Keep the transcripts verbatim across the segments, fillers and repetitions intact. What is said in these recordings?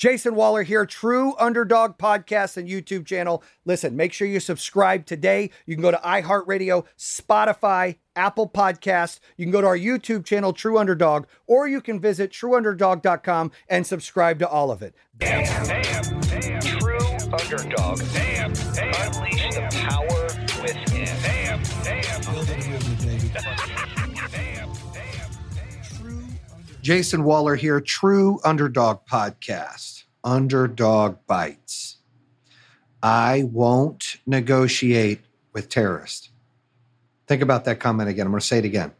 Jason Waller here, True Underdog Podcast and YouTube channel. Listen, make sure you subscribe today. You can go to iHeartRadio, Spotify, Apple Podcasts. You can go to our YouTube channel, True Underdog, or you can visit true underdog dot com and subscribe to all of it. Damn, damn, damn. True Underdog. Damn, damn. Unleash damn. The power within. Damn, damn. I'll be with you, baby. Jason Waller here, True Underdog Podcast, Underdog Bites. I won't negotiate with terrorists. Think about that comment again. I'm going to say it again.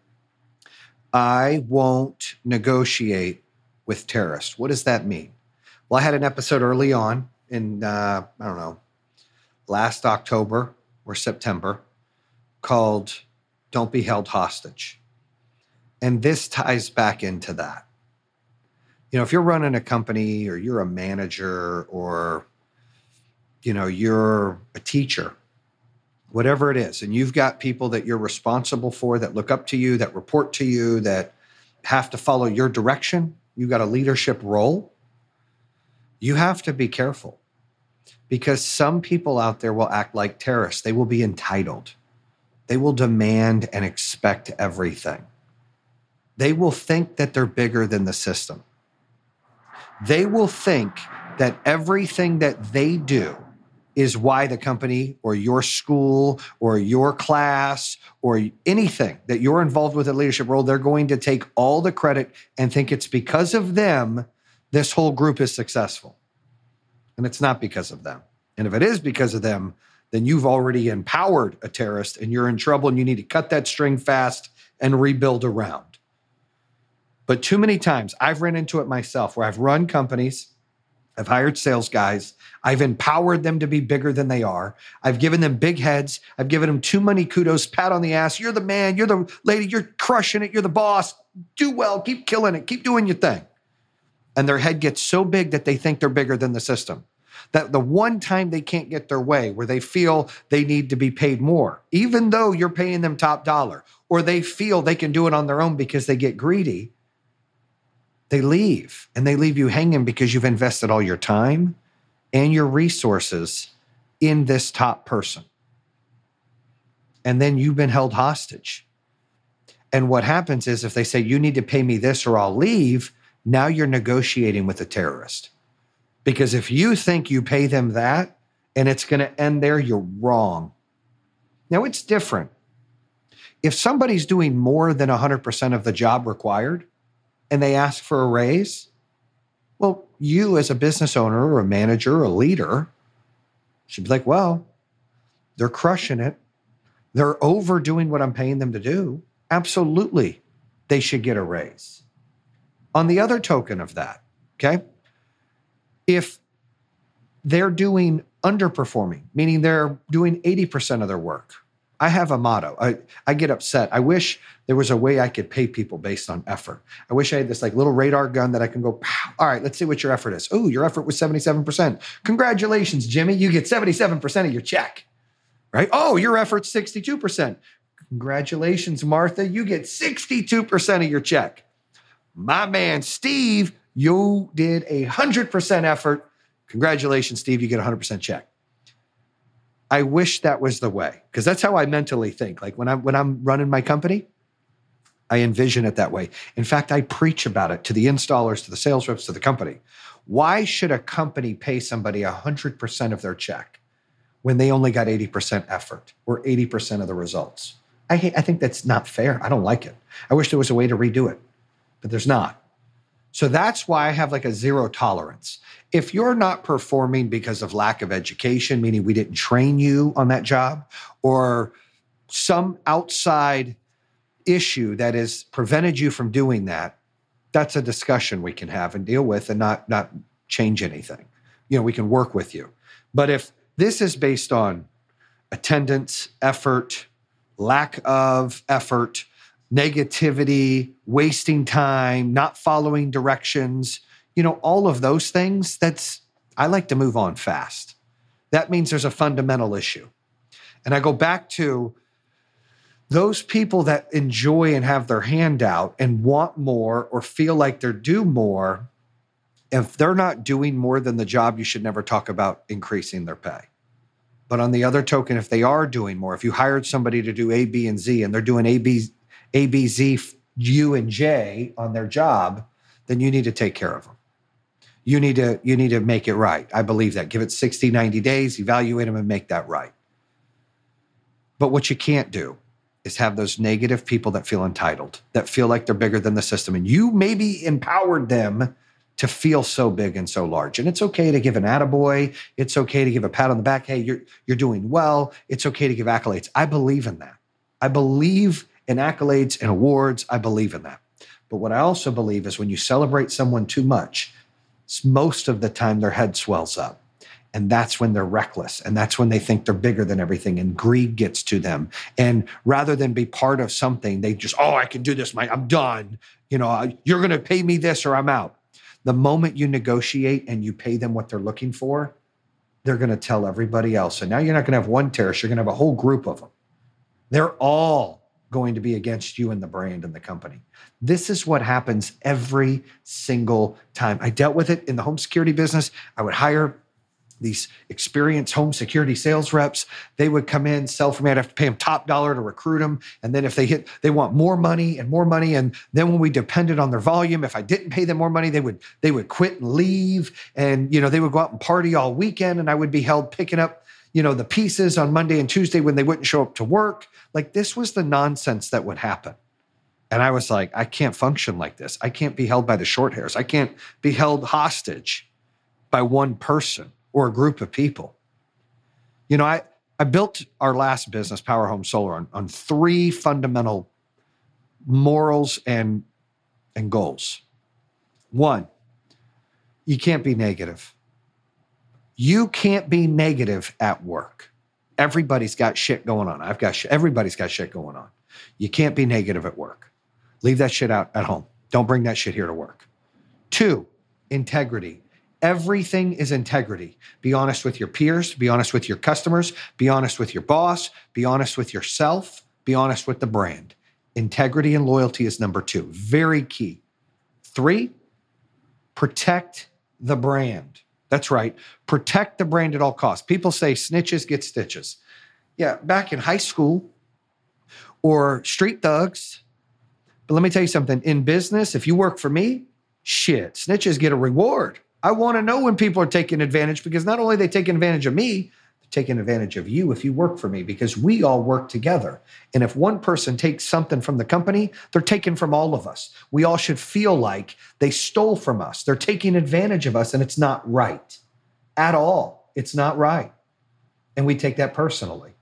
I won't negotiate with terrorists. What does that mean? Well, I had an episode early on in, uh, I don't know, last October or September called Don't Be Held Hostage. And this ties back into that. You know, if you're running a company or you're a manager or, you know, you're a teacher, whatever it is, and you've got people that you're responsible for that look up to you, that report to you, that have to follow your direction, you've got a leadership role, you have to be careful because some people out there will act like terrorists. They will be entitled. They will demand and expect everything. They will think that they're bigger than the system. They will think that everything that they do is why the company or your school or your class or anything that you're involved with in leadership role, they're going to take all the credit and think it's because of them this whole group is successful. And it's not because of them. And if it is because of them, then you've already empowered a terrorist and you're in trouble and you need to cut that string fast and rebuild around. But too many times, I've run into it myself where I've run companies, I've hired sales guys, I've empowered them to be bigger than they are. I've given them big heads. I've given them too many kudos, pat on the ass. You're the man. You're the lady. You're crushing it. You're the boss. Do well. Keep killing it. Keep doing your thing. And their head gets so big that they think they're bigger than the system. That the one time they can't get their way where they feel they need to be paid more, even though you're paying them top dollar, or they feel they can do it on their own because they get greedy, they leave, and they leave you hanging because you've invested all your time and your resources in this top person. And then you've been held hostage. And what happens is if they say, you need to pay me this or I'll leave, now you're negotiating with a terrorist. Because if you think you pay them that and it's going to end there, you're wrong. Now, it's different. If somebody's doing more than one hundred percent of the job required, and they ask for a raise, well, you as a business owner or a manager or a leader should be like, well, they're crushing it. They're overdoing what I'm paying them to do. Absolutely, they should get a raise. On the other token of that, okay, if they're doing underperforming, meaning they're doing eighty percent of their work, I have a motto. I, I get upset. I wish there was a way I could pay people based on effort. I wish I had this like little radar gun that I can go, pow, all right, let's see what your effort is. Oh, your effort was seventy-seven percent. Congratulations, Jimmy. You get seventy-seven percent of your check, right? Oh, your effort's sixty-two percent. Congratulations, Martha. You get sixty-two percent of your check. My man, Steve, you did a one hundred percent effort. Congratulations, Steve. You get one hundred percent check. I wish that was the way, because that's how I mentally think. Like when I'm when I'm running my company, I envision it that way. In fact, I preach about it to the installers, to the sales reps, to the company. Why should a company pay somebody one hundred percent of their check when they only got eighty percent effort or eighty percent of the results? I hate, I think that's not fair. I don't like it. I wish there was a way to redo it, but there's not. So that's why I have like a zero tolerance. If you're not performing because of lack of education, meaning we didn't train you on that job, or some outside issue that has prevented you from doing that, that's a discussion we can have and deal with and not, not change anything. You know, we can work with you. But if this is based on attendance, effort, lack of effort, negativity, wasting time, not following directions, you know, all of those things, that's, I like to move on fast. That means there's a fundamental issue. And I go back to those people that enjoy and have their hand out and want more or feel like they're due more. If they're not doing more than the job, you should never talk about increasing their pay. But on the other token, if they are doing more, if you hired somebody to do A, B, and Z, and they're doing A, B, A, B, Z, U, and J on their job, then you need to take care of them. You need to, you need to make it right. I believe that. Give it sixty, ninety days, evaluate them and make that right. But what you can't do is have those negative people that feel entitled, that feel like they're bigger than the system. And you maybe empowered them to feel so big and so large. And it's okay to give an attaboy. It's okay to give a pat on the back. Hey, you're, you're doing well. It's okay to give accolades. I believe in that. I believe in accolades and awards. I believe in that. But what I also believe is when you celebrate someone too much, most of the time their head swells up. And that's when they're reckless. And that's when they think they're bigger than everything. And greed gets to them. And rather than be part of something, they just, oh, I can do this. I'm done. You know, you're going to pay me this or I'm out. The moment you negotiate and you pay them what they're looking for, they're going to tell everybody else. And now you're not going to have one terrorist. You're going to have a whole group of them. They're all going to be against you and the brand and the company. This is what happens every single time. I dealt with it in the home security business. I would hire these experienced home security sales reps. They would come in, sell for me. I'd have to pay them top dollar to recruit them. And then if they hit, they want more money and more money. And then when we depended on their volume, if I didn't pay them more money, they would they would quit and leave. And you know, they would go out and party all weekend. And I would be held picking up, you know, the pieces on Monday and Tuesday when they wouldn't show up to work. Like, this was the nonsense that would happen. And I was like, I can't function like this. I can't be held by the short hairs. I can't be held hostage by one person or a group of people. You know, I, I built our last business, Power Home Solar, on, on three fundamental morals and, and goals. One, you can't be negative. You can't be negative at work. Everybody's got shit going on. I've got shit. Everybody's got shit going on. You can't be negative at work. Leave that shit out at home. Don't bring that shit here to work. Two, integrity. Everything is integrity. Be honest with your peers. Be honest with your customers. Be honest with your boss. Be honest with yourself. Be honest with the brand. Integrity and loyalty is number two. Very key. Three, protect the brand. That's right. Protect the brand at all costs. People say snitches get stitches. Yeah, back in high school or street thugs. But let me tell you something. In business, if you work for me, shit, snitches get a reward. I want to know when people are taking advantage, because not only are they taking advantage of me, they're taking advantage of you if you work for me, because we all work together. And if one person takes something from the company, they're taking from all of us. We all should feel like they stole from us. They're taking advantage of us, and it's not right at all. It's not right. And we take that personally.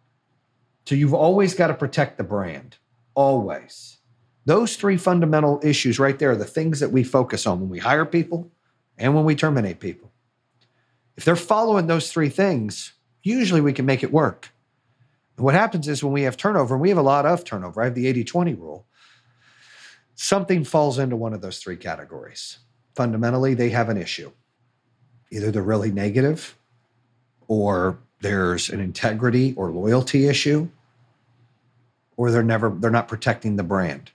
So you've always got to protect the brand, always. Those three fundamental issues right there are the things that we focus on when we hire people, and when we terminate people. If they're following those three things, usually we can make it work. And what happens is when we have turnover, and we have a lot of turnover, I have the eighty-twenty rule, something falls into one of those three categories. Fundamentally, they have an issue. Either they're really negative, or there's an integrity or loyalty issue, or they're never, they're not protecting the brand.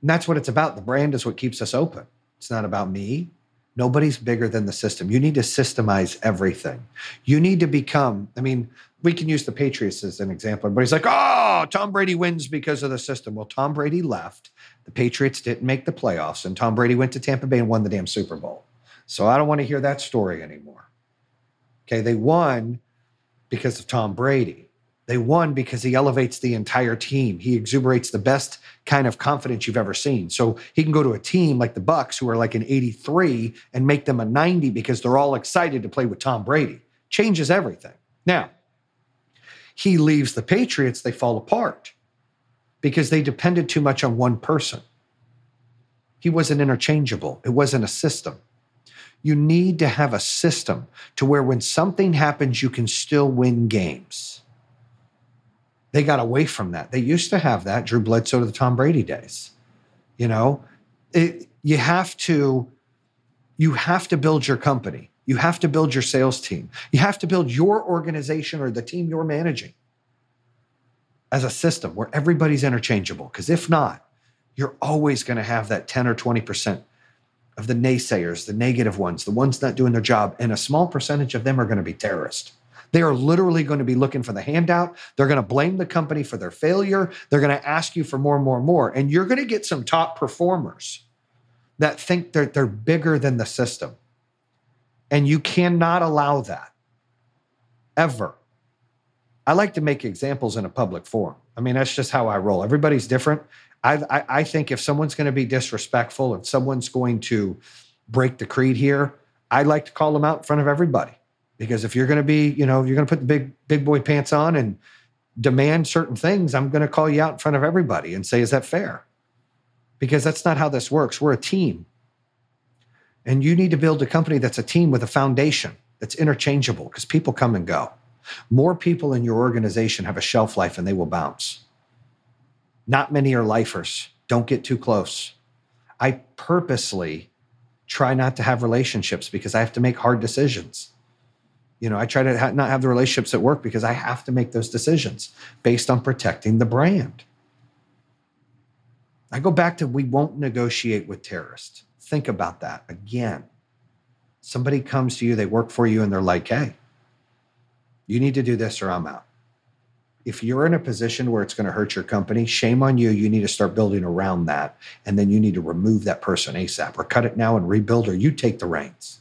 And that's what it's about. The brand is what keeps us open. It's not about me. Nobody's bigger than the system. You need to systemize everything. You need to become, I mean, we can use the Patriots as an example. Everybody's like, oh, Tom Brady wins because of the system. Well, Tom Brady left. The Patriots didn't make the playoffs, and Tom Brady went to Tampa Bay and won the damn Super Bowl. So I don't want to hear that story anymore. Okay, they won because of Tom Brady. They won because he elevates the entire team. He exuberates the best kind of confidence you've ever seen. So he can go to a team like the Bucks, who are like an eighty-three, and make them a ninety because they're all excited to play with Tom Brady. Changes everything. Now, he leaves the Patriots, they fall apart because they depended too much on one person. He wasn't interchangeable. It wasn't a system. You need to have a system to where when something happens, you can still win games. They got away from that. They used to have that, Drew Bledsoe to the Tom Brady days. You know, it, you have to, you have to build your company. You have to build your sales team. You have to build your organization or the team you're managing as a system where everybody's interchangeable. Because if not, you're always going to have that ten or twenty percent of the naysayers, the negative ones, the ones not doing their job, and a small percentage of them are going to be terrorists. They are literally going to be looking for the handout. They're going to blame the company for their failure. They're going to ask you for more and more and more. And you're going to get some top performers that think they're, they're bigger than the system. And you cannot allow that, ever. I like to make examples in a public forum. I mean, that's just how I roll. Everybody's different. I, I, I think if someone's going to be disrespectful and someone's going to break the creed here, I like to call them out in front of everybody. Because if you're going to be, you know, you're going to put the big big boy pants on and demand certain things, I'm going to call you out in front of everybody and say, is that fair? Because that's not how this works. We're a team. And you need to build a company that's a team with a foundation that's interchangeable because people come and go. More people in your organization have a shelf life and they will bounce. Not many are lifers. Don't get too close. I purposely try not to have relationships because I have to make hard decisions. You know, I try to ha- not have the relationships at work because I have to make those decisions based on protecting the brand. I go back to we won't negotiate with terrorists. Think about that again. Somebody comes to you, they work for you, and they're like, hey, you need to do this or I'm out. If you're in a position where it's going to hurt your company, shame on you. You need to start building around that, and then you need to remove that person ASAP or cut it now and rebuild, or you take the reins.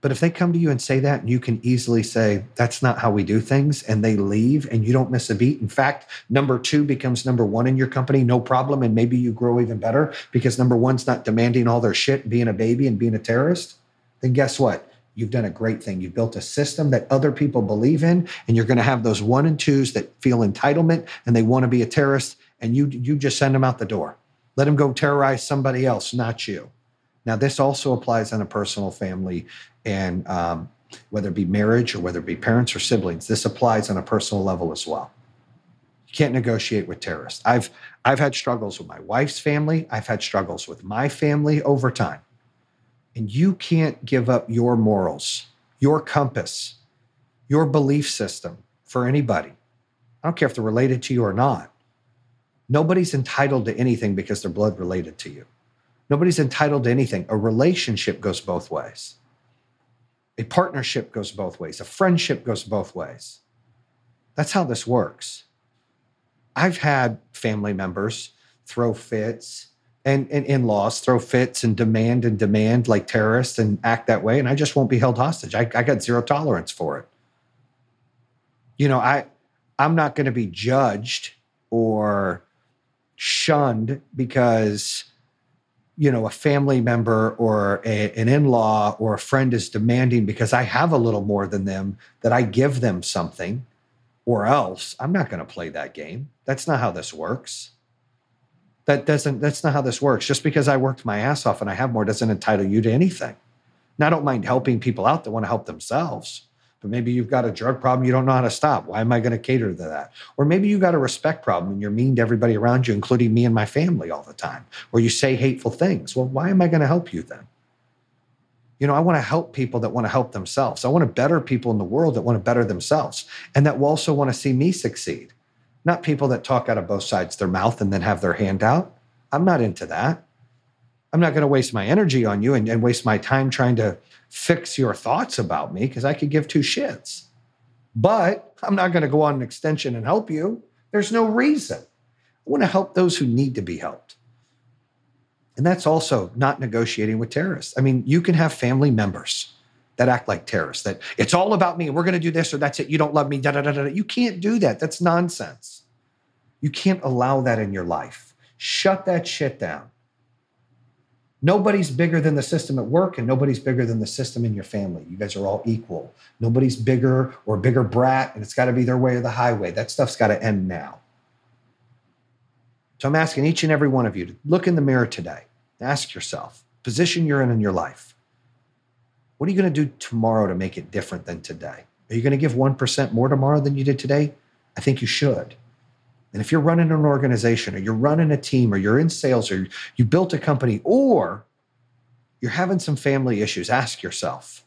But if they come to you and say that, and you can easily say, that's not how we do things, and they leave and you don't miss a beat. In fact, number two becomes number one in your company, no problem. And maybe you grow even better because number one's not demanding all their shit, being a baby and being a terrorist. Then guess what? You've done a great thing. You've built a system that other people believe in, and you're going to have those one and twos that feel entitlement and they want to be a terrorist, and you, you just send them out the door. Let them go terrorize somebody else, not you. Now, this also applies on a personal, family, and um, whether it be marriage or whether it be parents or siblings, this applies on a personal level as well. You can't negotiate with terrorists. I've I've had struggles with my wife's family. I've had struggles with my family over time. And you can't give up your morals, your compass, your belief system for anybody. I don't care if they're related to you or not. Nobody's entitled to anything because they're blood related to you. Nobody's entitled to anything. A relationship goes both ways. A partnership goes both ways. A friendship goes both ways. That's how this works. I've had family members throw fits and, and in-laws throw fits and demand and demand like terrorists and act that way, and I just won't be held hostage. I, I got zero tolerance for it. You know, I, I'm not going to be judged or shunned because you know, a family member or a, an in-law or a friend is demanding because I have a little more than them, that I give them something or else. I'm not going to play that game. That's not how this works. That doesn't, that's not how this works. Just because I worked my ass off and I have more doesn't entitle you to anything. And I don't mind helping people out that want to help themselves, but maybe you've got a drug problem you don't know how to stop. Why am I going to cater to that? Or maybe you've got a respect problem and you're mean to everybody around you, including me and my family all the time, or you say hateful things. Well, why am I going to help you then? You know, I want to help people that want to help themselves. I want to better people in the world that want to better themselves and that will also want to see me succeed. Not people that talk out of both sides of their mouth and then have their hand out. I'm not into that. I'm not going to waste my energy on you and, and waste my time trying to fix your thoughts about me because I could give two shits. But I'm not going to go on an extension and help you. There's no reason. I want to help those who need to be helped. And that's also not negotiating with terrorists. I mean, you can have family members that act like terrorists, that it's all about me and we're going to do this or that's it. You don't love me. Da, da, da, da. You can't do that. That's nonsense. You can't allow that in your life. Shut that shit down. Nobody's bigger than the system at work and nobody's bigger than the system in your family. You guys are all equal. Nobody's bigger or bigger brat, and it's got to be their way or the highway. That stuff's got to end now. So I'm asking each and every one of you to look in the mirror today. Ask yourself, position you're in in your life. What are you going to do tomorrow to make it different than today? Are you going to give one percent more tomorrow than you did today? I think you should. And if you're running an organization or you're running a team or you're in sales or you built a company or you're having some family issues, ask yourself,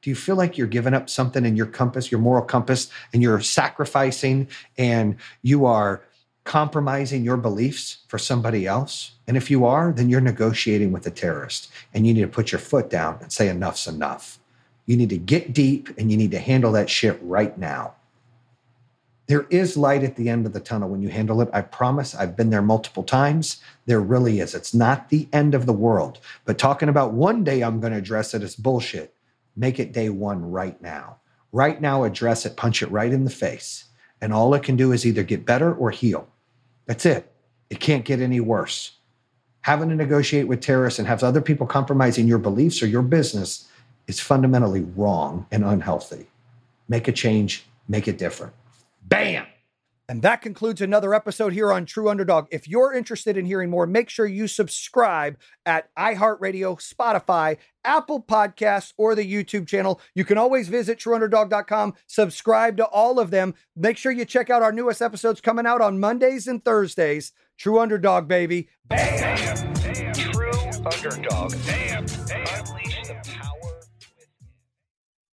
do you feel like you're giving up something in your compass, your moral compass, and you're sacrificing and you are compromising your beliefs for somebody else? And if you are, then you're negotiating with a terrorist and you need to put your foot down and say enough's enough. You need to get deep and you need to handle that shit right now. There is light at the end of the tunnel when you handle it. I promise. I've been there multiple times. There really is. It's not the end of the world. But talking about one day I'm going to address it is bullshit. Make it day one right now. Right now, address it, punch it right in the face. And all it can do is either get better or heal. That's it. It can't get any worse. Having to negotiate with terrorists and have other people compromising your beliefs or your business is fundamentally wrong and unhealthy. Make a change, make it different. Bam! And that concludes another episode here on True Underdog. If you're interested in hearing more, make sure you subscribe at iHeartRadio, Spotify, Apple Podcasts, or the YouTube channel. You can always visit true underdog dot com, subscribe to all of them. Make sure you check out our newest episodes coming out on Mondays and Thursdays. True Underdog, baby. Bam! Bam. Bam. True Underdog. Bam! Bam.